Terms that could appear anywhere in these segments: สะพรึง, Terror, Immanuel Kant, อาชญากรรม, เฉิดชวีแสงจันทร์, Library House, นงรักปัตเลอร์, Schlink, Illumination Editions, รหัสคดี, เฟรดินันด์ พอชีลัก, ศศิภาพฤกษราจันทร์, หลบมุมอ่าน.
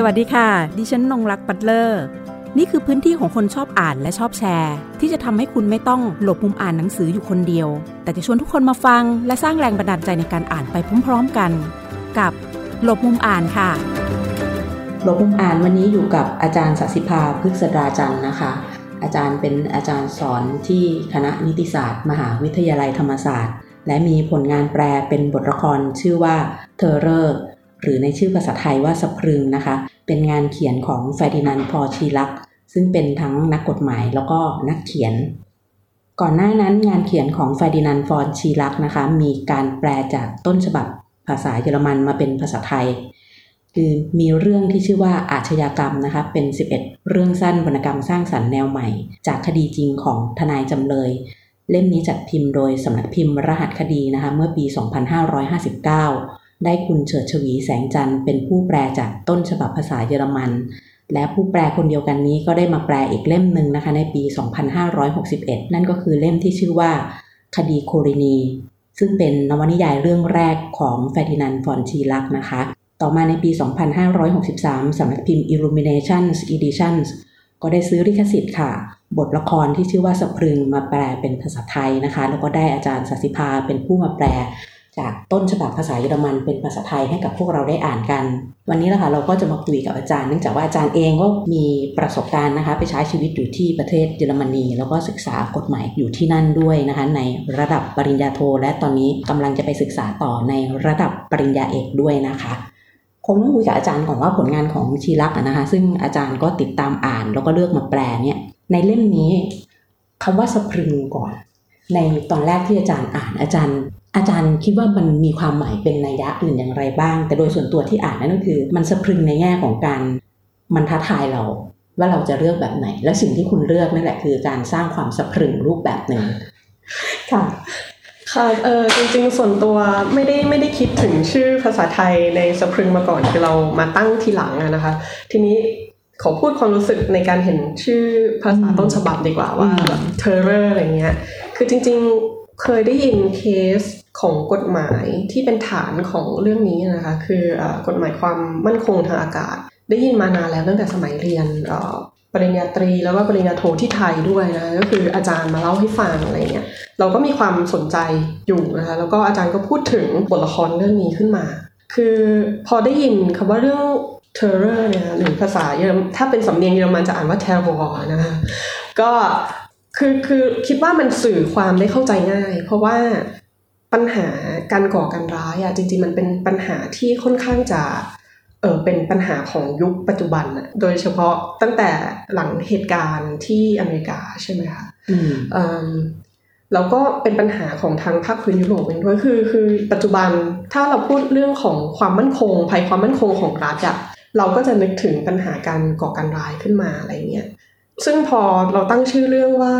สวัสดีค่ะดิฉันนงรักปัตเลอร์นี่คือพื้นที่ของคนชอบอ่านและชอบแชร์ที่จะทำให้คุณไม่ต้องหลบมุมอ่านหนังสืออยู่คนเดียวแต่จะชวนทุกคนมาฟังและสร้างแรงบันดาลใจในการอ่านไปพร้อมๆกันกับหลบมุมอ่านค่ะหลบมุมอ่านวันนี้อยู่กับอาจารย์ศศิภาพฤกษราจันทร์นะคะอาจารย์เป็นอาจารย์สอนที่คณะนิติศาสตร์มหาวิทยาลัยธรรมศาสตร์และมีผลงานแปลเป็นบทละครชื่อว่า Terror หรือในชื่อภาษาไทยว่าสะพรึงนะคะเป็นงานเขียนของเฟรดินันด์ พอชีลักซึ่งเป็นทั้งนักกฎหมายแล้วก็นักเขียนก่อนหน้านั้นงานเขียนของเฟรดินันด์ พอชีลักนะคะมีการแปลจากต้นฉบับภาษาเยอรมันมาเป็นภาษาไทยคือมีเรื่องที่ชื่อว่าอาชญากรรมนะคะเป็น11เรื่องสั้นวรรณกรรมสร้างสรรค์แนวใหม่จากคดีจริงของทนายจำเลยเล่มนี้จัดพิมพ์โดยสำนักพิมพ์รหัสคดีนะคะเมื่อปี2559ได้คุณเฉิดชวีแสงจันทร์เป็นผู้แปลจากต้นฉบับภาษาเยอรมันและผู้แปลคนเดียวกันนี้ก็ได้มาแปลอีกเล่มนึงนะคะในปี2561นั่นก็คือเล่มที่ชื่อว่าคดีโครินีซึ่งเป็นนวนิยายเรื่องแรกของเฟรดินันด์ พอชีลักนะคะต่อมาในปี 2563 สำนักพิมพ์ Illumination Editions ก็ได้ซื้อลิขสิทธิ์ค่ะบทละครที่ชื่อว่าสะพรึงมาแปลเป็นภาษาไทยนะคะแล้วก็ได้อาจารย์ศศิภาเป็นผู้มาแปลจากต้นฉบับภาษาเยอรมันเป็นภาษาไทยให้กับพวกเราได้อ่านกันวันนี้นะคะเราก็จะมาคุยกับอาจารย์เนื่องจากว่าอาจารย์เองก็มีประสบการณ์นะคะไปใช้ชีวิตอยู่ที่ประเทศเยอรมนีแล้วก็ศึกษากฎหมายอยู่ที่นั่นด้วยนะคะในระดับปริญญาโทและตอนนี้กำลังจะไปศึกษาต่อในระดับปริญญาเอกด้วยนะคะคงต้องคุยกับอาจารย์ก่อนว่าผลงานของชีลักนะคะซึ่งอาจารย์ก็ติดตามอ่านแล้วก็เลือกมาแปลเนี่ยในเล่มนี้คำว่าสะพรึงก่อนในตอนแรกที่อาจารย์อ่านอาจารย์คิดว่ามันมีความหมายเป็นนัยยะอื่นอย่างไรบ้างแต่โดยส่วนตัวที่อ่านนั่นก็คือมันสะพรึงในแง่ของการมันท้าทายเราว่าเราจะเลือกแบบไหนและสิ่งที่คุณเลือกนั่นแหละคือการสร้างความสะพรึงรูปแบบหนึ่งค่ะค่ะจริงๆส่วนตัวไม่ได้คิดถึงชื่อภาษาไทยในสะพรึงมาก่อนคือเรามาตั้งทีหลังนะคะทีนี้ขอพูดความรู้สึกในการเห็นชื่อภาษาต้นฉบับดีกว่าว่าแบบ Terror อะไรเงี้ยคือจริงๆเคยได้ยินเคสของกฎหมายที่เป็นฐานของเรื่องนี้นะคะคือกฎหมายความมั่นคงทางอากาศได้ยินมานานแล้วตั้งแต่สมัยเรียนปริญญาตรีแล้วก็ปริญญาโทที่ไทยด้วยนะก็คืออาจารย์มาเล่าให้ฟังอะไรเงี้ยเราก็มีความสนใจอยู่นะคะแล้วก็อาจารย์ก็พูดถึงบทละครเรื่องนี้ขึ้นมาคือพอได้ยินคำว่าเรื่อง Terror เนี่ยหรือภาษาเยอรมันถ้าเป็นสำเนียงเยอรมันจะอ่านว่า Terror นะคะก็คือคิดว่ามันสื่อความได้เข้าใจง่ายเพราะว่าปัญหาการก่อการร้ายอ่ะจริงๆมันเป็นปัญหาที่ค่อนข้างจะเป็นปัญหาของยุคปัจจุบันน่ะโดยเฉพาะตั้งแต่หลังเหตุการณ์ที่อเมริกาใช่ไหมคะแล้วก็เป็นปัญหาของทางภาคพื้นยุโรปเองด้วยคือปัจจุบันถ้าเราพูดเรื่องของความมั่นคงภัยความมั่นคงของรัฐอ่ะเราก็จะนึกถึงปัญหาการก่อการร้ายขึ้นมาอะไรเงี้ยซึ่งพอเราตั้งชื่อเรื่องว่า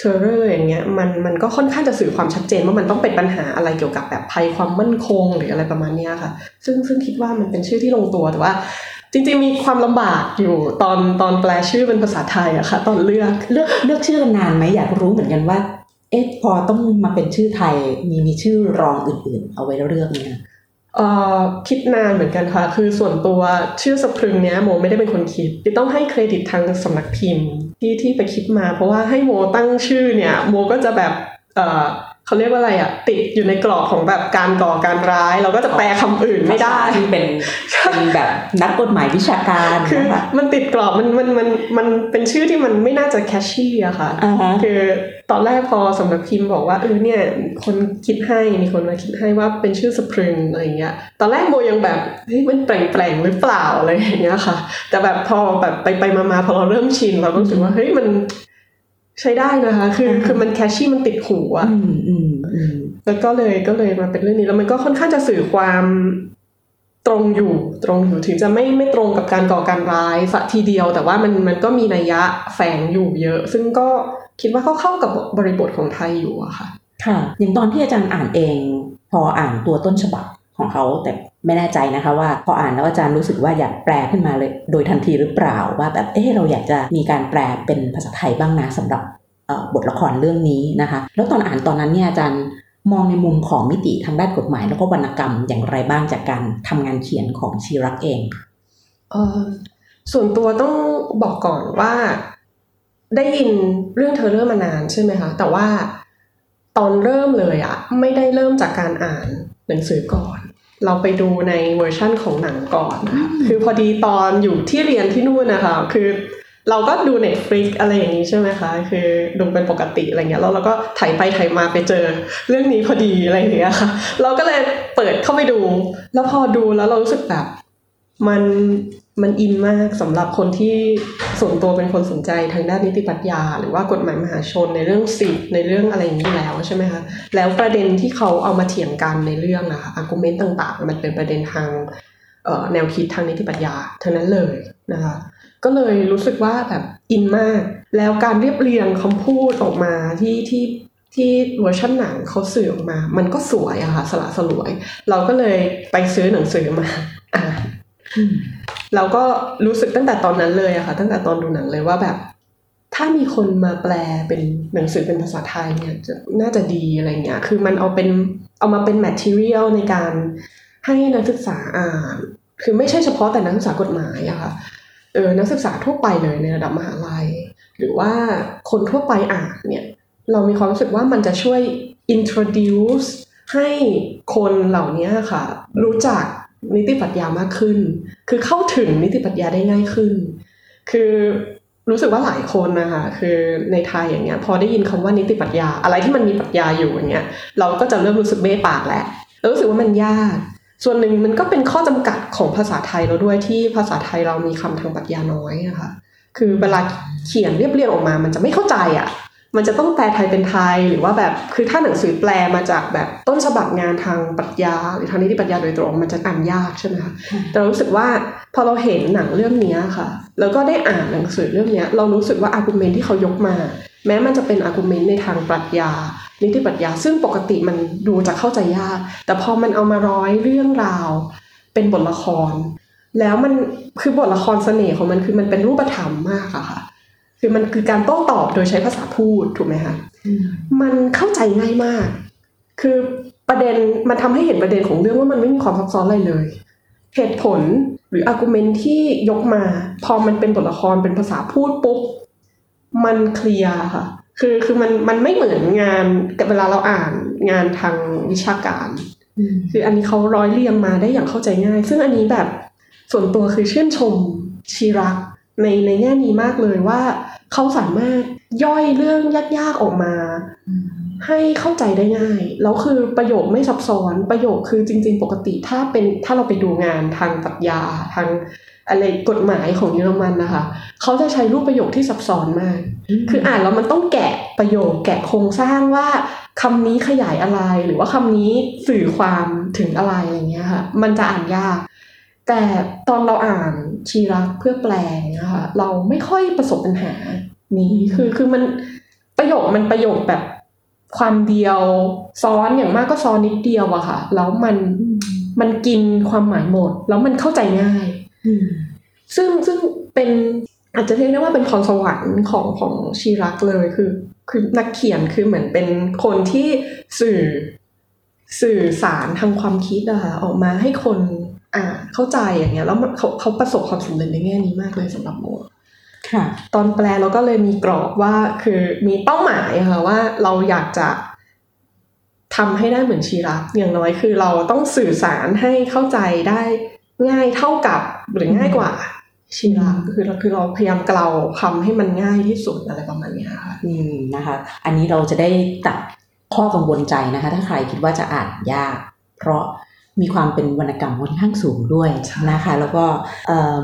Terror อย่างเงี้ยมันก็ค่อนข้างจะสื่อความชัดเจนว่ามันต้องเป็นปัญหาอะไรเกี่ยวกับแบบภัยความมั่นคงหรืออะไรประมาณเนี้ยค่ะซึ่งคิดว่ามันเป็นชื่อที่ลงตัวแต่ว่าจริงๆมีความลำบากอยู่ตอนแปลชื่อเป็นภาษาไทยอะค่ะตอนเลือกชื่อนานไหมอยากรู้เหมือนกันว่าพอต้องมาเป็นชื่อไทยมีชื่อรองอื่นๆเอาไว้เลือกเนี่ยคิดนานเหมือนกันค่ะคือส่วนตัวชื่อสะพรึงเนี้ยโมไม่ได้เป็นคนคิดต้องให้เครดิตทางสำนักพิมพ์ที่ไปคิดมาเพราะว่าให้โมตั้งชื่อเนี่ยโมก็จะแบบเขาเรียกว่าอะไรอ่ะติดอยู่ในกรอบของแบบการก่อการร้ายเราก็จะแปลคำอื่นไม่ได้ที่เป็นแบบนักกฎหมายวิชาการคือมันติดกรอบมันเป็นชื่อที่มันไม่น่าจะแคชชี่อะค่ะคือตอนแรกพอสำนักพิมพ์บอกว่าเนี่ยคนคิดให้มีคนมาคิดให้ว่าเป็นชื่อสะพรึงอะไรอย่างเงี้ยตอนแรกโมยังแบบเฮ้ยมันแปลงๆหรือเปล่าอะไรอย่างเงี้ยค่ะแต่แบบพอแบบไปมาพอเราเริ่มชินเราก็รู้สึกว่าเฮ้ยมันใช้ได้นะคะคือมันแคชชี่มันติดหูอะแล้วก็เลยมาเป็นเรื่องนี้แล้วมันก็ค่อนข้างจะสื่อความตรงอยู่ถึงจะไม่ตรงกับการก่อการร้ายสักทีเดียวแต่ว่ามันก็มีนัยยะแฝงอยู่เยอะซึ่งก็คิดว่าเข้ากับบริบทของไทยอยู่อะค่ะค่ะอย่างตอนที่อาจารย์อ่านเองพออ่านตัวต้นฉบับของเขาแต่ไม่แน่ใจนะคะว่าพออ่านแล้วอาจารย์รู้สึกว่าอยากแปลขึ้นมาเลยโดยทันทีหรือเปล่าว่าแบบเราอยากจะมีการแปลเป็นภาษาไทยบ้างนะสำหรับบทละครเรื่องนี้นะคะแล้วตอนอ่านตอนนั้นเนี่ยอาจารย์มองในมุมของมิติทางด้านกฎหมายแล้วก็วรรณกรรมอย่างไรบ้างจากการทำงานเขียนของชีลักเอง ส่วนตัวต้องบอกก่อนว่าได้ยินเรื่องเทอร์เรอร์มานานใช่ไหมคะแต่ว่าตอนเริ่มเลยอะไม่ได้เริ่มจากการอ่านหนังสือก่อนเราไปดูในเวอร์ชั่นของหนังก่อนนะคะคือพอดีตอนอยู่ที่เรียนที่นู่นนะคะคือเราก็ดู Netflix อะไรอย่างนี้ใช่ไหมคะคือดูเป็นปกติอะไรเงี้ยแล้วเราก็ไถไปไถมาไปเจอเรื่องนี้พอดีอะไรอย่างเงี้ยค่ะเราก็เลยเปิดเข้าไปดูแล้วพอดูแล้วเรารู้สึกแบบมันอินมากสำหรับคนที่ส่วนตัวเป็นคนสนใจทางด้านนิติปรัชญาหรือว่ากฎหมายมหาชนในเรื่องสิทธิ์ในเรื่องอะไรอย่างนี้แล้วใช่ไหมคะแล้วประเด็นที่เขาเอามาเถียงกันในเรื่องนะคะอาร์กิวเมนต์ต่างๆมันเป็นประเด็นทางแนวคิดทางนิติปรัชญาทั้งนั้นเลยนะคะก็เลยรู้สึกว่าแบบอินมากแล้วการเรียบเรียงคำพูดออกมาที่เวอร์ชันหนังเขาสื่อออกมามันก็สวยอะค่ะสละสลวยเราก็เลยไปซื้อหนังสือมาอ่านเราก็รู้สึกตั้งแต่ตอนนั้นเลยอะค่ะตั้งแต่ตอนดูหนังเลยว่าแบบถ้ามีคนมาแปลเป็นหนังสือเป็นภาษาไทยเนี่ยน่าจะดีอะไรเงี้ยคือมันเอามาเป็น material ในการให้นักศึกษาอ่านคือไม่ใช่เฉพาะแต่นักศึกษากฎหมายอะค่ะนักศึกษาทั่วไปเลยในระดับมหาลัยหรือว่าคนทั่วไปอ่านเนี่ยเรามีความรู้สึกว่ามันจะช่วย introduce ให้คนเหล่านี้ค่ะรู้จักนิติปรัชญามากขึ้นคือเข้าถึงนิติปรัชญาได้ง่ายขึ้นคือรู้สึกว่าหลายคนนะคะคือในไทยอย่างเงี้ยพอได้ยินคำว่านิติปรัชญาอะไรที่มันมีปรัชญาอยู่อย่างเงี้ยเราก็จะเริ่มรู้สึกเบ้ปากแหละแล้วรู้สึกว่ามันยากส่วนหนึ่งมันก็เป็นข้อจำกัดของภาษาไทยเราด้วยที่ภาษาไทยเรามีคำทางปรัชญาน้อยนะคะคือเวลาเขียนเรียบเรียงออกมามันจะไม่เข้าใจอ่ะมันจะต้องแปลไทยเป็นไทยหรือว่าแบบคือถ้าหนังสือแปลมาจากแบบต้นฉบับงานทางปรัชญาหรือทางนิติปรัชญาโดยตรงมันจะอ่านยากใช่ไหมคะแต่เรารู้สึกว่าพอเราเห็นหนังเรื่องนี้ค่ะแล้วก็ได้อ่านหนังสือเรื่องนี้เรารู้สึกว่าอาร์กิวเมนต์ที่เขายกมาแม้มันจะเป็นอาร์กิวเมนต์ในทางปรัชญานิติปรัชญาซึ่งปกติมันดูจะเข้าใจยากแต่พอมันเอามาร้อยเรื่องราวเป็นบทละครแล้วมันคือบทละครเสน่ห์ของมันคือมันเป็นรูปธรรมมากอะค่ะคือมันคือการโต้ตอบโดยใช้ภาษาพูดถูกไหมคะมันเข้าใจง่ายมากคือประเด็นมันทำให้เห็นประเด็นของเรื่องว่ามันไม่มีความซับซ้อนอะไรเลยเหตุผลหรืออาร์กิวเมนต์ที่ยกมาพอมันเป็นบทละครเป็นภาษาพูดปุ๊บมันเคลียร์ค่ะคือมันไม่เหมือนงานกับเวลาเราอ่านงานทางวิชาการคืออันนี้เขาร้อยเรียงมาได้อย่างเข้าใจง่ายซึ่งอันนี้แบบส่วนตัวคือชื่นชมชีรักในแง่นี้มากเลยว่าเขาสามารถย่อยเรื่องยากๆออกมาให้เข้าใจได้ง่ายแล้วคือประโยคไม่ซับซ้อนประโยคคือจริงๆปกติถ้าเราไปดูงานทางปรัชญาทางอะไรกฎหมายของเยอรมันนะคะเขาจะใช้รูปประโยคที่ซับซ้อนมากคืออ่านแล้วมันต้องแกะประโยคแกะโครงสร้างว่าคำนี้ขยายอะไรหรือว่าคำนี้สื่อความถึงอะไรอะไรเงี้ยค่ะมันจะอ่านยากแต่ตอนเราอ่านชีรักเพื่อแปลนะคะเราไม่ค่อยประสบปัญหานี้คือมันประโยคแบบความเดียวซ้อนอย่างมากก็ซ้อนนิดเดียวอะค่ะแล้วมันกินความหมายหมดแล้วมันเข้าใจง่ายซึ่งเป็นอาจจะเรียกได้ว่าเป็นพรสวรรค์ของชีรักเลยคือนักเขียนคือเหมือนเป็นคนที่สื่อสารทางความคิดนะคะออกมาให้คนเข้าใจอย่างเงี้ยแล้วเขาประสบความสำเร็จในแง่นี้มากเลยสำหรับโมค่ะตอนแปลเราก็เลยมีกรอบว่าคือมีเป้าหมายค่ะว่าเราอยากจะทำให้ได้เหมือนชีรักอย่างน้อยคือเราต้องสื่อสารให้เข้าใจได้ง่ายเท่ากับหรือง่ายกว่าชีรักคือเราพยายามเกลาคำให้มันง่ายที่สุดอะไรประมาณนี้ค่ะนะคะอันนี้เราจะได้ตัดข้อกังวลใจนะคะถ้าใครคิดว่าจะอ่านยากเพราะมีความเป็นวรรณกรรมค่อนข้างสูงด้วยนะคะแล้วก็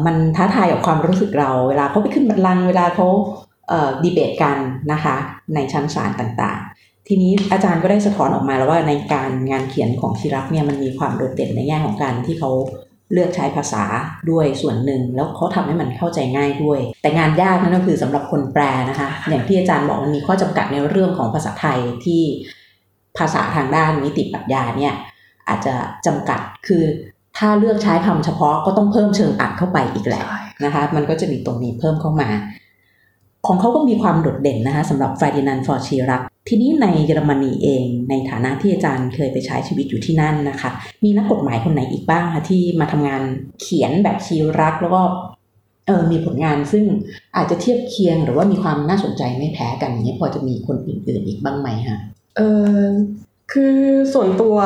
มันท้าทายกับความรู้สึกเราเวลาเขาไปขึ้นบัลลังก์เวลาเขาดีเบตกันนะคะในชั้นศาลต่างๆทีนี้อาจารย์ก็ได้สะท้อนออกมาแล้วว่าในการงานเขียนของชีรักเนี่ยมันมีความโดดเด่นในแง่ของการที่เขาเลือกใช้ภาษาด้วยส่วนหนึ่งแล้วเขาทำให้มันเข้าใจง่ายด้วยแต่งานยากนั่นก็คือสำหรับคนแปลนะคะอย่างที่อาจารย์บอกมันมีข้อจำกัดในเรื่องของภาษาไทยที่ภาษาทางด้านนิติปรัชญาเนี่ยอาจจะจำกัดคือถ้าเลือกใช้คำเฉพาะก็ต้องเพิ่มเชิงอัดเข้าไปอีกแหละนะคะมันก็จะมีตรงนี้เพิ่มเข้ามา ของเขาก็มีความโดดเด่นนะคะสำหรับฟรดินันด์ ฟอร์ชีรักทีนี้ในเยอรมนีเองในฐานะที่อาจารย์เคยไปใช้ชีวิตอยู่ที่นั่นนะคะมีนักกฎหมายคนไหนอีกบ้างคะที่มาทำงานเขียนแบบชีรักแล้วก็มีผลงานซึ่งอาจจะเทียบเคียงหรือว่ามีความน่าสนใจไม่แพ้กันอย่างนี้พอจะมีคนอื่นๆอีกบ้างไหมคะคือส่วนตัว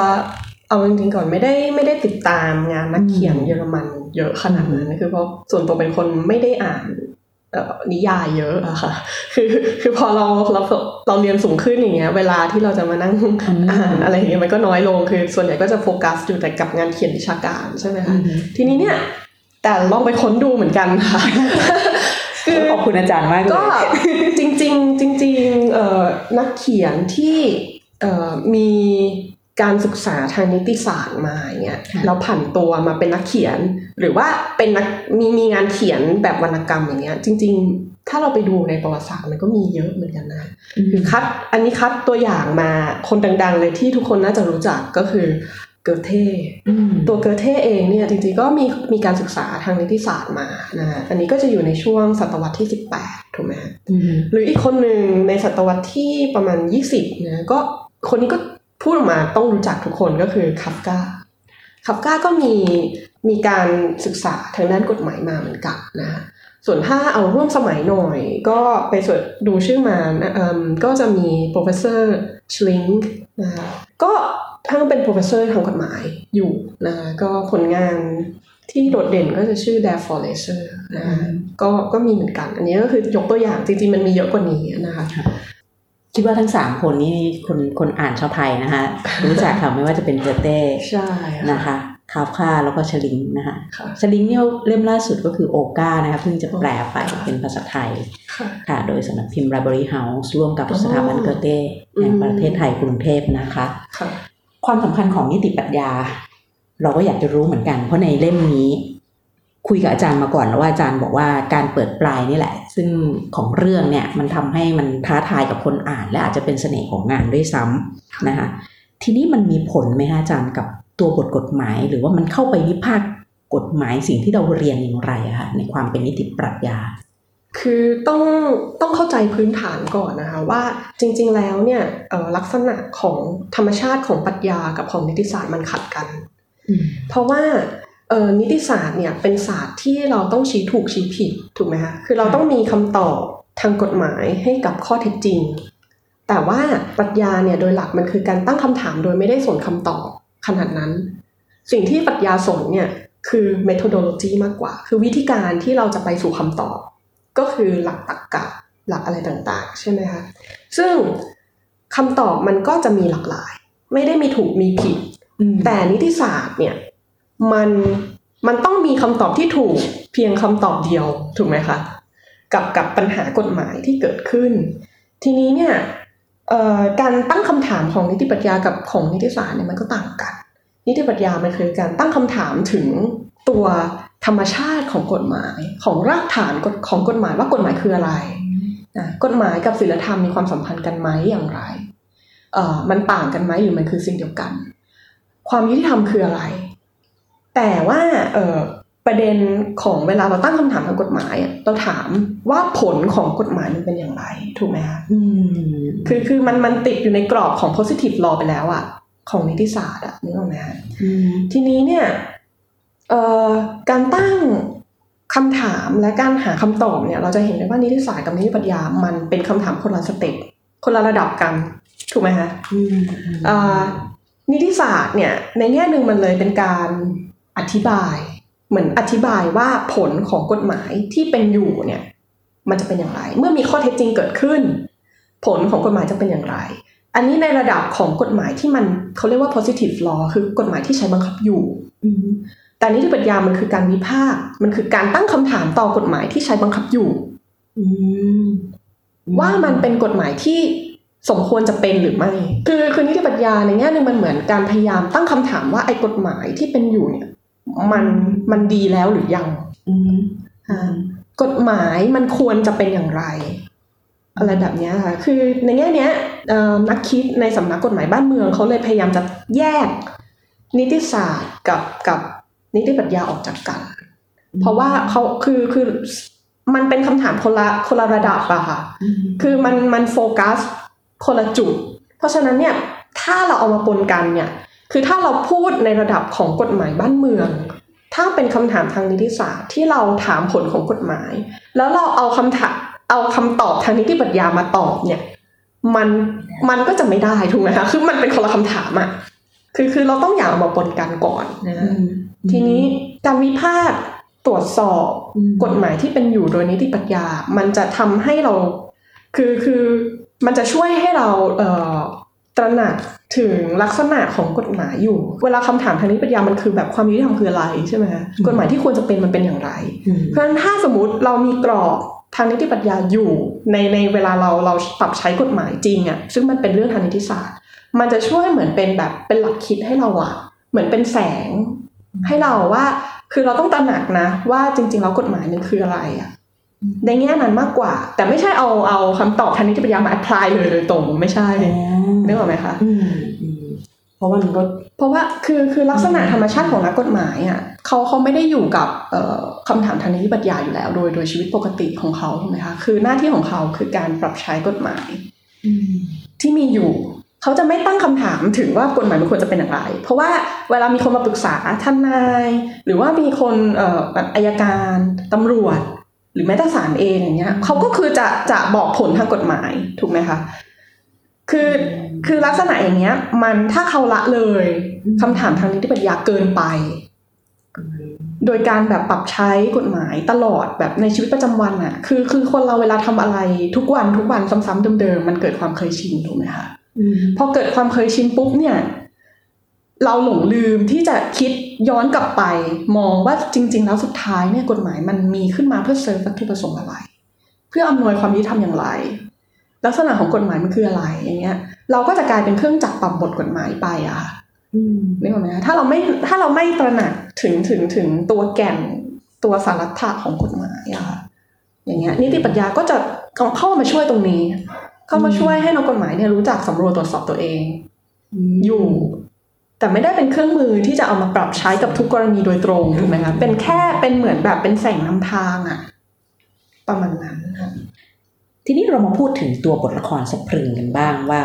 เอาจริงๆก่อนไม่ได้ติดตามงานนักเขียนเยอรมันเยอะขนาดนั้นคือเพราะส่วนตัวเป็นคนไม่ได้อ่านนิยายเยอะอะค่ะคือพอเราเรียนสูงขึ้นอย่างเงี้ยเวลาที่เราจะมานั่งอ่านอะไรอย่างเงี้ยมันก็น้อยลงคือส่วนใหญ่ก็จะโฟกัสอยู่แต่กับงานเขียนวิชาการใช่ไหมคะทีนี้เนี่ยแต่ลองไปค้นดูเหมือนกันค่ะคือขอบคุณอาจารย์มากเลยก็จริงนักเขียนที่มีการศึกษาทางนิติศาสตร์มาเนี่ยแล้วผันตัวมาเป็นนักเขียนหรือว่าเป็นนักมีงานเขียนแบบวรรณกรรมอย่างเงี้ยจริงๆถ้าเราไปดูในประวัติศาสตร์มันก็มีเยอะเหมือนกันนะคือคัดตัวอย่างมาคนดังๆเลยที่ทุกคนน่าจะรู้จักก็คือเกอเท่ตัวเกอเท่เองเนี่ยจริงๆก็มีการศึกษาทางนิติศาสตร์มานะอันนี้ก็จะอยู่ในช่วงศตวรรษที่18ถูกไหมหรืออีกคนหนึ่งในศตวรรษที่ประมาณ20นะก็คนนี้ก็พูดออกมาต้องรู้จักทุกคนก็คือคัฟก้าก็มีการศึกษาทางด้านกฎหมายมาเหมือนกันนะส่วนถ้าเอาร่วมสมัยหน่อยก็ไปสวดดูชื่อมาก็จะมี professor Schlink นะก็ทั้งเป็น professor ทางกฎหมายอยู่นะก็ผลงานที่โดดเด่นก็จะชื่อ Their Forager นะก็มีเหมือนกันอันนี้ก็คือยกตัวอย่างจริงๆมันมีเยอะกว่านี้นะคะคิดว่าทั้ง3คนนี้คนอ่านชาวไทยนะคะรู้จักค่ะไม่ว่าจะเป็นเจเต้ใช่นะคะคาฟคาแล้วก็ชลิงนะคะชลิงนี่เล่มล่าสุดก็คือโอก้านะคะเพิ่งจะแปลไปเป็นภาษาไทยค่ะโดยสำนักพิมพ์ Library House ร่วมกับสถาบันเกอเต้แห่งประเทศไทยกรุงเทพนะคะความสำคัญของนิติปรัชญาเราก็อยากจะรู้เหมือนกันเพราะในเล่มนี้คุยกับอาจารย์มาก่อนแล้วว่าอาจารย์บอกว่าการเปิดปลายนี่แหละซึ่งของเรื่องเนี่ยมันทำให้มันท้าทายกับคนอ่านและอาจจะเป็นเสน่ห์ของงานด้วยซ้ำนะคะทีนี้มันมีผลไหมคะอาจารย์กับตัวบทกฎหมายหรือว่ามันเข้าไปวิพากษ์กฎหมายสิ่งที่เราเรียนอย่างไรคะในความเป็นนิติปรัชญาคือต้องเข้าใจพื้นฐานก่อนนะคะว่าจริงๆแล้วเนี่ยลักษณะของธรรมชาติของปรัชญากับของนิติศาสตร์มันขัดกันเพราะว่านิติศาสตร์เนี่ยเป็นศาสตร์ที่เราต้องชี้ถูกชี้ผิดถูกไหมคะคือเราต้องมีคำตอบทางกฎหมายให้กับข้อเท็จจริงแต่ว่าปรัชญาเนี่ยโดยหลักมันคือการตั้งคำถามโดยไม่ได้สนคำตอบขนาดนั้นสิ่งที่ปรัชญาสนเนี่ยคือ methodology มากกว่าคือวิธีการที่เราจะไปสู่คำตอบก็คือหลักตรรกะหลักอะไรต่างๆใช่ไหมคะซึ่งคำตอบมันก็จะมีหลากหลายไม่ได้มีถูกมีผิดแต่นิติศาสตร์เนี่ยมันต้องมีคำตอบที่ถูกเพียงคำตอบเดียวถูกไหมคะกับปัญหากฎหมายที่เกิดขึ้นทีนี้เนี่ยการตั้งคำถามของนิติปรัชญากับของนิติศาสตร์เนี่ยมันก็ต่างกันนิติปรัชญามันคือการตั้งคำถามถึงตัวธรรมชาติของกฎหมายของรากฐานของกฎหมายว่ากฎหมายคืออะไรกฎหมายกับศีลธรรมมีความสัมพันธ์กันไหมอย่างไรมันต่างกันไหมหรือมันคือสิ่งเดียวกันความยุติธรรมคืออะไรแต่ว่าประเด็นของเวลาเราตั้งคำถามทางกฎหมายเราถามว่าผลของกฎหมายมันเป็นอย่างไรถูกไหมคะคือมันติดอยู่ในกรอบของ positive law ไปแล้วอะของนิติศาสตร์อะนึกออกไหมคะทีนี้เนี่ยการตั้งคำถามและการหาคำตอบเนี่ยเราจะเห็นได้ว่านิติศาสตร์กับนิติปรัชญามันเป็นคำถามคนละสเต็ปคนละระดับกันถูกไหมคะนิติศาสตร์เนี่ยในแง่นึงมันเลยเป็นการอธิบายเหมือนอธิบายว่าผลของกฎหมายที่เป็นอยู่เนี่ยมันจะเป็นอย่างไรเมื่อมีข้อเท็จจริงเกิดขึ้นผลของกฎหมายจะเป็นอย่างไรอันนี้ในระดับของกฎหมายที่มันเขาเรียกว่า positive law คือกฎหมายที่ใช้บังคับอยู่แต่นิติปรัชญามันคือการวิพากษ์มันคือการตั้งคำถามต่อกฎหมายที่ใช้บังคับอยู่ว่ามันเป็นกฎหมายที่สมควรจะเป็นหรือไม่คือนิติปรัชญาในแง่นึงมันเหมือนการพยายามตั้งคำถามว่าไอ้กฎหมายที่เป็นอยู่เนี่ยมันดีแล้วหรือยังกฎหมายมันควรจะเป็นอย่างไรอะไรแบบนี้ค่ะคือในแง่เนี้ยนักคิดในสำนักกฎหมายบ้านเมืองเขาเลยพยายามจะแยกนิติศาสตร์กับนิติปรัชญาออกจากกันเพราะว่าเขาคือ มันเป็นคำถามคนละระดับอะค่ะคือมันโฟกัสคนละจุดเพราะฉะนั้นเนี่ยถ้าเราเอามาปนกันเนี่ยคือถ้าเราพูดในระดับของกฎหมายบ้านเมืองถ้าเป็นคำถามทางนิติศาสตร์ที่เราถามผลของกฎหมายแล้วเราเอาคำตอบทางนิติปรัชญามาตอบเนี่ยมันก็จะไม่ได้ถูกไหมคะคือมันเป็นคนละคำถามอะคือเราต้องอย่าเอามาปนกันก่อนนะทีนี้การวิพากษ์ตรวจสอบกฎหมายที่เป็นอยู่โดยนิติปรัชญามันจะทำให้เราคือมันจะช่วยให้เราตระหนักถึงลักษณะของกฎหมายอยู่เวลาคำถามทางนิติปรัชญามันคือแบบความยุติธรรมคืออะไรใช่ไหมคะกฎหมายที่ควรจะเป็นมันเป็นอย่างไรเพราะฉะนั้นถ้าสมมติเรามีกรอบทางนิติปรัชญาอยู่ในเวลาเราปรับใช้กฎหมายจริงอ่ะซึ่งมันเป็นเรื่องทางนิติศาสตร์มันจะช่วยเหมือนเป็นแบบเป็นหลักคิดให้เราอะเหมือนเป็นแสงให้เราว่าคือเราต้องตระหนักนะว่าจริงๆแล้วกฎหมายมันคืออะไรอะในแง่นั้นมากกว่าแต่ไม่ใช่เอาคำตอบทางนิติปรัชญามา apply เลยโดยตรงไม่ใช่นึกออกไหมคะเพราะว่ามันก็เพราะว่าคือลักษณะธรรมชาติของนักกฎหมายอะเขาไม่ได้อยู่กับคำถามทางนิติปรัชญาอยู่แล้วโดยชีวิตปกติของเขาใช่ไหมคะคือหน้าที่ของเขาคือการปรับใช้กฎหมายที่มีอยู่เขาจะไม่ตั้งคำถามถึงว่ากฎหมายมันควรจะเป็นอย่างไรเพราะว่าเวลามีคนมาปรึกษาทนายหรือว่ามีคนแบบอัยการตำรวจหรือแม้แต่ศาลเองอย่างเงี้ยเขาก็คือจะบอกผลทางกฎหมายถูกไหมคะคือลักษณะอย่างเงี้ยมันถ้าเขาละเลยคำถามทางนิติปรัชญาเกินไปโดยการแบบปรับใช้กฎหมายตลอดแบบในชีวิตประจำวันอะคือคนเราเวลาทำอะไรทุกวันซ้ำๆเดิมๆมันเกิดความเคยชินถูกไหมคะพอเกิดความเคยชินปุ๊บเนี่ยเราหลงลืมที่จะคิดย้อนกลับไปมองว่าจริงๆแล้วสุดท้ายเนี่ยกฎหมายมันมีขึ้นมาเพื่อเซิร์ฟวัตถุประสงค์อะไรเพื่ออำนวยความยุติธรรมอย่างไรลักษณะของกฎหมายมันคืออะไรอย่างเงี้ยเราก็จะกลายเป็นเครื่องจักรปรับบทกฎหมายไปอะค่ะนี่ถูกไหมคะถ้าเราไม่ตระหนักถึงตัวแก่นตัวสารัตถะของกฎหมายอะค่ะอย่างเงี้ยนิติปรัชญาก็จะเข้ามาช่วยตรงนี้เข้ามาช่วยให้นักกฎหมายเนี่ยรู้จักสำรวจตรวจสอบตัวเองอยู่แต่ไม่ได้เป็นเครื่องมือที่จะเอามาปรับใช้กับทุกกรณีโดยตรงถูกไหมคะเป็นแค่เป็นเหมือนแบบเป็นแสงนำทางอะประมาณนั้นค่ะทีนี้เรามาพูดถึงตัวบทละครสะพรึงกันบ้างว่า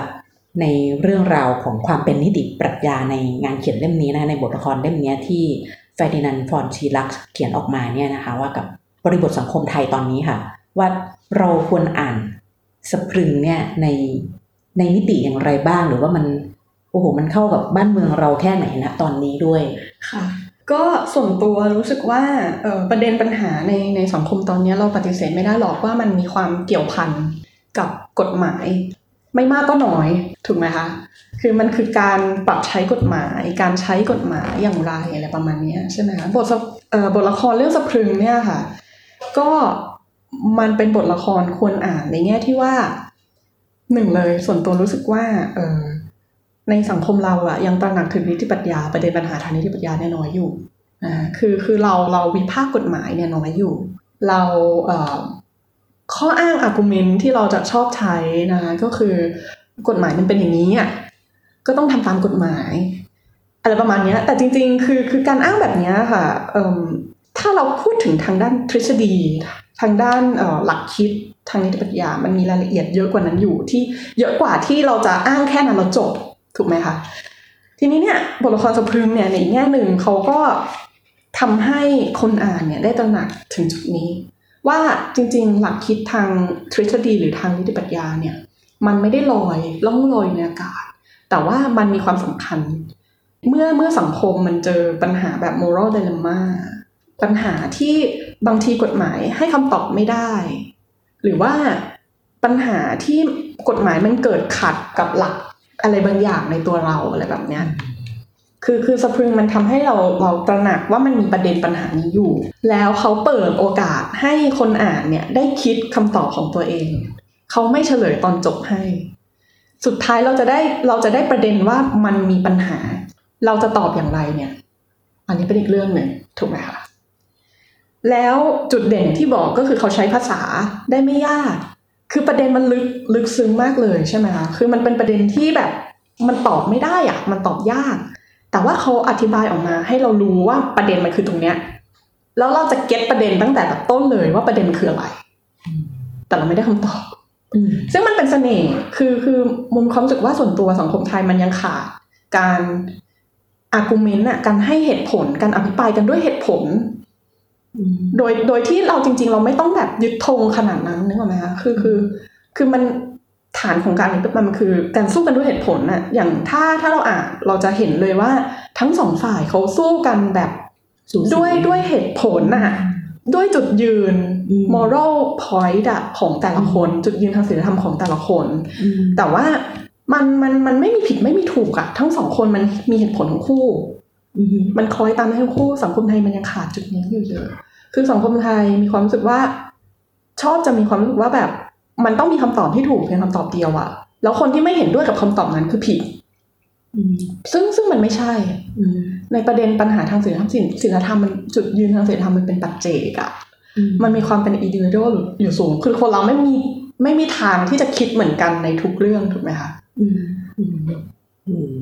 ในเรื่องราวของความเป็นนิติปรัชญาในงานเขียนเล่มนี้นะในบทละครเล่มนี้ที่เฟอร์ดินานด์ ฟอนชีลักเขียนออกมาเนี่ยนะคะว่ากับบริบทสังคมไทยตอนนี้ค่ะว่าเราควรอ่านสะพรึงเนี่ยในมิติอย่างไรบ้างหรือว่ามันโอ้โหมันเข้ากับบ้านเมืองเราแค่ไหนนะตอนนี้ด้วยค่ะก็ส่วนตัวรู้สึกว่าประเด็นปัญหาในสังคมตอนนี้เราปฏิเสธไม่ได้หรอกว่ามันมีความเกี่ยวพันกับกฎหมายไม่มากก็น้อยถูกไหมคะคือมันคือการปรับใช้กฎหมายการใช้กฎหมายอย่างไรอะไรประมาณนี้ใช่ไหมคะบทละครเรื่องสะพรึงเนี่ยค่ะก็มันเป็นบทละครควรอ่านในแง่ที่ว่าหนึ่งเลยส่วนตัวรู้สึกว่าในสังคมเราอะยังตระหนักถึงนิติปรัชญาประเด็นปัญหาทางนิติปรัชญาน้อยอยู่คือเราวิพากษ์กฎหมายเนี่ยน้อยอยู่เราข้ออ้าง argument ที่เราจะชอบใช้นะคะก็คือกฎหมายมันเป็นอย่างนี้อ่ะก็ต้องทำตามกฎหมายอะไรประมาณนี้แต่จริงๆคือการอ้างแบบนี้ค่ะถ้าเราพูดถึงทางด้านทฤษฎีทางด้านหลักคิดทางนิติปรัชญามันมีรายละเอียดเยอะกว่านั้นอยู่ที่เยอะกว่าที่เราจะอ้างแค่นั้นเราจบถูกไหมคะทีนี้เนี่ยบทละครสะพรึงเนี่ยในอีกแง่หนึ่งเขาก็ทำให้คนอ่านเนี่ยได้ตระหนักถึงจุดนี้ว่าจริงๆหลักคิดทางทฤษฎีหรือทางนิติปรัชญาเนี่ยมันไม่ได้ล่องลอยในอากาศแต่ว่ามันมีความสำคัญเมื่อสังคมมันเจอปัญหาแบบ moral dilemma ปัญหาที่บางทีกฎหมายให้คำตอบไม่ได้หรือว่าปัญหาที่กฎหมายมันเกิดขัดกับหลักอะไรบางอย่างในตัวเราอะไรแบบเนี้ยคือสะพรึงมันทำให้เราตระหนักว่ามันมีประเด็นปัญหานี้อยู่แล้วเขาเปิดโอกาสให้คนอ่านเนี่ยได้คิดคำตอบของตัวเองเขาไม่เฉลยตอนจบให้สุดท้ายเราจะได้ประเด็นว่ามันมีปัญหาเราจะตอบอย่างไรเนี่ยอันนี้เป็นอีกเรื่องหนึ่งถูกไหมคะแล้วจุดเด่นที่บอกก็คือเขาใช้ภาษาได้ไม่ยากคือประเด็นมันลึกซึ้งมากเลยใช่ไหมคะคือมันเป็นประเด็นที่แบบมันตอบไม่ได้อะมันตอบยากแต่ว่าเขาอธิบายออกมาให้เรารู้ว่าประเด็นมันคือตรงเนี้ย แล้วเราจะเก็ตประเด็นตั้งแต่แบบต้นเลยว่าประเด็นคืออะไรแต่เราไม่ได้คำตอบซึ่งมันเป็นเสน่ห์คือมุมความรู้สึกว่าส่วนตัวสังคมไทยมันยังขาดการargument น่ะการให้เหตุผลการอภิปรายกันด้วยเหตุผลโดยที่เราจริงๆเราไม่ต้องแบบยึดธงขนาดนั้นนึกออกมั้ยคะคือมันฐานของการมันคือการสู้กันด้วยเหตุผลน่ะอย่างถ้าเราอ่านเราจะเห็นเลยว่าทั้ง2ฝ่ายเขาสู้กันแบบด้วยเหตุผลน่ะด้วยจุดยืน moral point อ่ะของแต่ละคนจุดยืนทางศีลธรรมของแต่ละคนแต่ว่ามันไม่มีผิดไม่มีถูกอ่ะทั้ง2คนมันมีเหตุผลของคู่มันคล้อยตามให้คู่สังคมไทยมันยังขาดจุดนี้อยู่เยอะคือสังคมไทยมีความรู้สึกว่าชอบจะมีความรู้สึกว่าแบบมันต้องมีคำตอบที่ถูกเพียงคำตอบเดียวอ่ะแล้วคนที่ไม่เห็นด้วยกับคำตอบนั้นคือผิดซึ่งมันไม่ใช่ในประเด็นปัญหาทางศีลธรรมมันจุดยืนทางศีลธรรมมันเป็นปัจเจกอ่ะมันมีความเป็นอินดิวิวดัลอยู่สูงคือคนเราไม่มีทางที่จะคิดเหมือนกันในทุกเรื่องถูกไหมคะ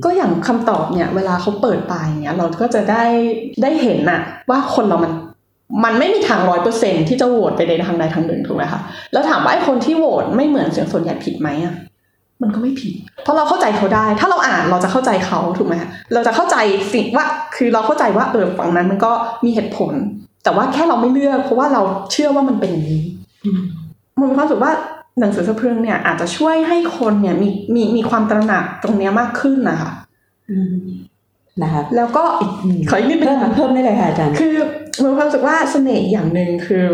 ก็อย่างคำตอบเนี่ยเวลาเขาเปิดไปอย่างเงี้ยเราก็จะได้เห็นอะว่าคนเรามันไม่มีทาง 100% ที่จะโหวตไปในทางใดทางหนึ่งถูกไหมคะแล้วถามว่าไอ้คนที่โหวตไม่เหมือนเสียงส่วนใหญ่ผิดไหมอะมันก็ไม่ผิดเพราะเราเข้าใจเขาได้ถ้าเราอ่านเราจะเข้าใจเขาถูกไหมเราจะเข้าใจสิ่งว่าคือเราเข้าใจว่าฝั่งนั้นมันก็มีเหตุผลแต่ว่าแค่เราไม่เลือกเพราะว่าเราเชื่อว่ามันเป็นอย่างนี้มันมีความรู้สึกว่าหนังสือสะพรึงเนี่ยอาจจะช่วยให้คนเนี่ยมีความตระหนักตรงนี้มากขึ้นนะคะนะคะแล้วก็ขออีกนิดนึงเพิ่มได้เลยค่ะอาจารย์คือมีความรู้สึกว่าเสน่ห์อย่างนึงคือ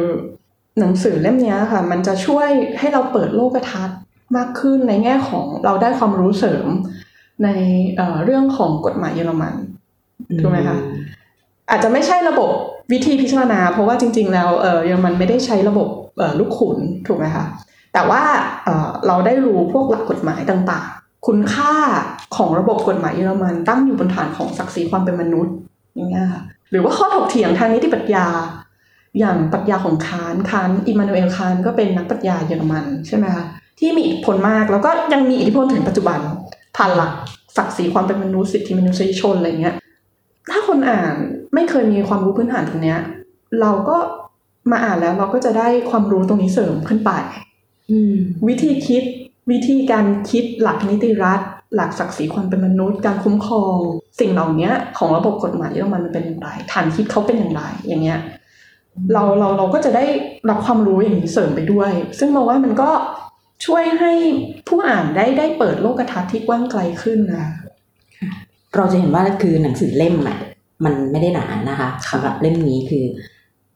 หนังสือเล่มนี้ค่ะมันจะช่วยให้เราเปิดโลกทัศน์มากขึ้นในแง่ของเราได้ความรู้เสริมในเรื่องของกฎหมายเยอรมันถูกไหมคะอาจจะไม่ใช่ระบบวิธีพิจารณาเพราะว่าจริงๆแล้วเยอรมันไม่ได้ใช้ระบบลูกขุนถูกไหมคะแต่ว่าเราได้รู้พวกหลักกฎหมายต่างๆคุณค่าของระบบกฎหมายเยอรมันตั้งอยู่บนฐานของศักดิ์ศรีความเป็นมนุษย์อย่างเงี้ยค่ะหรือว่าข้อถกเถียงทางนิติปรัชญาอย่างปรัชญาของคานอิมมานูเอลคานก็เป็นนักปรัชญาเยอรมันใช่ไหมคะที่มีอิทธิพลมากแล้วก็ยังมีอิทธิพลถึงปัจจุบันผ่านหลักศักดิ์ศรีความเป็นมนุษย์สิทธิมนุษยชนอะไรเงี้ยถ้าคนอ่านไม่เคยมีความรู้พื้นฐานตรงเนี้ยเราก็มาอ่านแล้วเราก็จะได้ความรู้ตรงนี้เสริมขึ้นไปวิธีคิดวิธีการคิดหลักนิติรัฐหลักศักดิ์ศรีความเป็นมนุษย์การคุ้มครองสิ่งเหล่านี้ของระบบกฎหมายเยอรมันมันเป็นอย่างไรฐานคิดเขาเป็นอย่างไรอย่างเงี้ยเราก็จะได้รับความรู้อย่างนี้เสริมไปด้วยซึ่งเราว่ามันก็ช่วยให้ผู้อ่านได้เปิดโลกทัศน์ที่กว้างไกลขึ้นนะเราจะเห็นว่าคือหนังสือเล่มเนี่ยมันไม่ได้หนานะคะสำหรับเล่มนี้คือ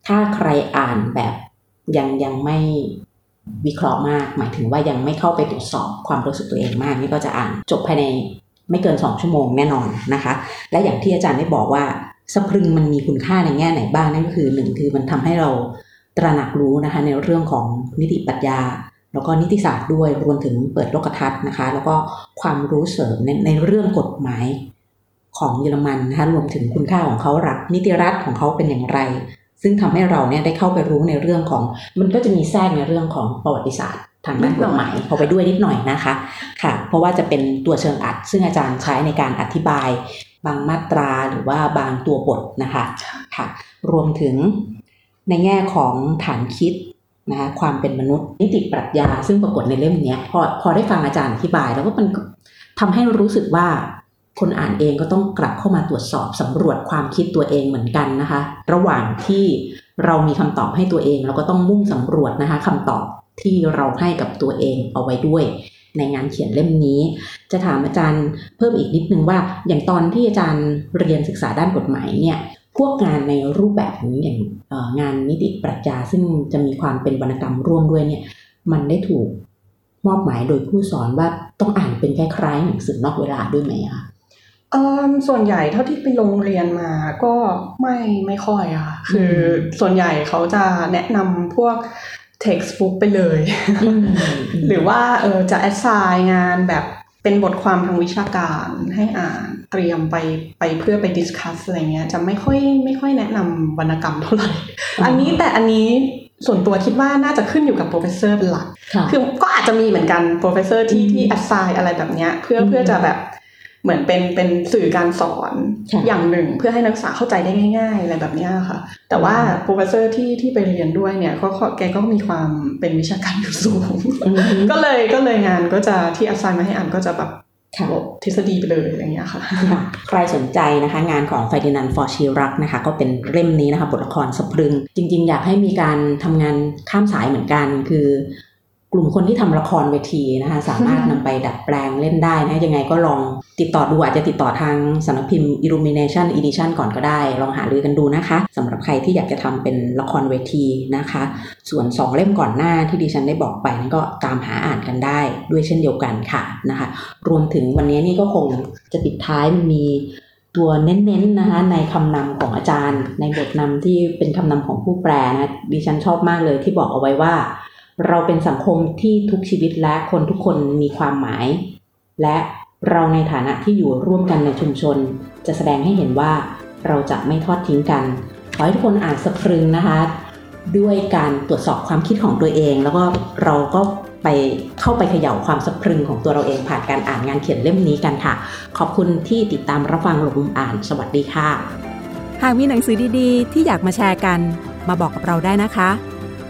ถ้าใครอ่านแบบยังไม่วิเคราะห์มากหมายถึงว่ายังไม่เข้าไปตรวจสอบความรู้สึกตัวเองมากนี่ก็จะอ่านจบภายในไม่เกิน2ชั่วโมงแน่นอนนะคะและอย่างที่อาจารย์ได้บอกว่าสะพรึงมันมีคุณค่าในแง่ไหนบ้างนั่นก็คือ1คือมันทำให้เราตระหนักรู้นะคะในเรื่องของนิติปรัชญาแล้วก็นิติศาสตร์ด้วยรวมถึงเปิดโลกทัศน์นะคะแล้วก็ความรู้เสริมในเรื่องกฎหมายของเยอรมันนะคะรวมถึงคุณค่าของเขาหลักนิติรัฐของเขาเป็นอย่างไรซึ่งทำให้เราเนี่ยได้เข้าไปรู้ในเรื่องของมันก็จะมีแทรกในเรื่องของประวัติศาสตร์ทางด้านกฎหมายพอไปด้วยนิดหน่อยนะคะค่ะเพราะว่าจะเป็นตัวเชิงอัดซึ่งอาจารย์ใช้ในการอธิบายบางมาตราหรือว่าบางตัวบทนะคะค่ะรวมถึงในแง่ของฐานคิดนะคะความเป็นมนุษย์นิติปรัชญาซึ่งปรากฏในเล่มนี้พอได้ฟังอาจารย์อธิบายแล้วก็มันทำให้รู้สึกว่าคนอ่านเองก็ต้องกลับเข้ามาตรวจสอบสำรวจความคิดตัวเองเหมือนกันนะคะระหว่างที่เรามีคำตอบให้ตัวเองเราก็ต้องมุ่งสำรวจนะคะคำตอบที่เราให้กับตัวเองเอาไว้ด้วยในงานเขียนเล่มนี้จะถามอาจารย์เพิ่มอีกนิดนึงว่าอย่างตอนที่อาจารย์เรียนศึกษาด้านกฎหมายเนี่ยพวกงานในรูปแบบนี้อย่างงานนิติปรัชญาซึ่งจะมีความเป็นวรรณกรรมร่วมด้วยเนี่ยมันได้ถูกมอบหมายโดยผู้สอนว่าต้องอ่านเป็นคล้ายๆหนังสือนอกเวลาด้วยไหมคะส่วนใหญ่เท่าที่ไปโรงเรียนมาก็ไม่ค่อยอะค่ะคือส่วนใหญ่เขาจะแนะนำพวก textbook ไปเลย หรือว่าจะ assign งานแบบเป็นบทความทางวิชาการให้อ่านเตรียมไปเพื่อไป discuss อะไรเงี้ยจะไม่ค่อยแนะนำวรรณกรรมเท่าไหร่ แต่อันนี้ส่วนตัวคิดว่าน่าจะขึ้นอยู่กับ professor เป็นหลัก คือก็อาจจะมีเหมือนกัน professor ที่assign อะไรแบบเนี้ยเพื่อจะแบบ เหมือนเป็นสื่อการสอนอย่างหนึ่งเพื่อให้นักศึกษาเข้าใจได้ง่ายๆอะไรแบบนี้ค่ะแต่ว่าโปรเฟสเซอร์ที่ไปเรียนด้วยเนี่ยแกก็มีความเป็นวิชาการอยู่สูง ก็เลยงานก็จะที่อัสไซน์มาให้อ่านก็จะแบบทฤษฎีไปเลยอะไรอย่างเงี้ยค่ะใครสนใจนะคะงานของเฟอร์ดินานด์ ฟอร์ชิรักนะคะก็เป็นเล่มนี้นะคะบทละครสะพรึงจริงๆอยากให้มีการทำงานข้ามสายเหมือนกันคือกลุ่มคนที่ทำละครเวทีนะคะสามารถนำไปดัดแปลงเล่นได้นะยังไงก็ลองติดต่อดูอาจจะติดต่อทางสำนักพิมพ์ Illumination Edition ก่อนก็ได้ลองหาลือกันดูนะคะสำหรับใครที่อยากจะทำเป็นละครเวทีนะคะส่วน2เล่มก่อนหน้าที่ดิฉันได้บอกไปนั้นก็ตามหาอ่านกันได้ด้วยเช่นเดียวกันค่ะนะคะรวมถึงวันนี้นี่ก็คงจะปิดท้ายมีตัวเน้นๆ นะคะในคำนำของอาจารย์ในบทนำที่เป็นคำนำของผู้แปลนะดิฉันชอบมากเลยที่บอกเอาไว้ว่าเราเป็นสังคมที่ทุกชีวิตและคนทุกคนมีความหมายและเราในฐานะที่อยู่ร่วมกันในชุมชนจะแสดงให้เห็นว่าเราจะไม่ทอดทิ้งกันขอให้ทุกคนอ่านสะพรึงนะคะด้วยการตรวจสอบความคิดของตัวเองแล้วก็เราก็เข้าไปเขย่าความสะพรึงของตัวเราเองผ่านการอ่านงานเขียนเล่มนี้กันค่ะขอบคุณที่ติดตามรับฟังหลบมุมอ่านสวัสดีค่ะหากมีหนังสือดีๆที่อยากมาแชร์กันมาบอกกับเราได้นะคะ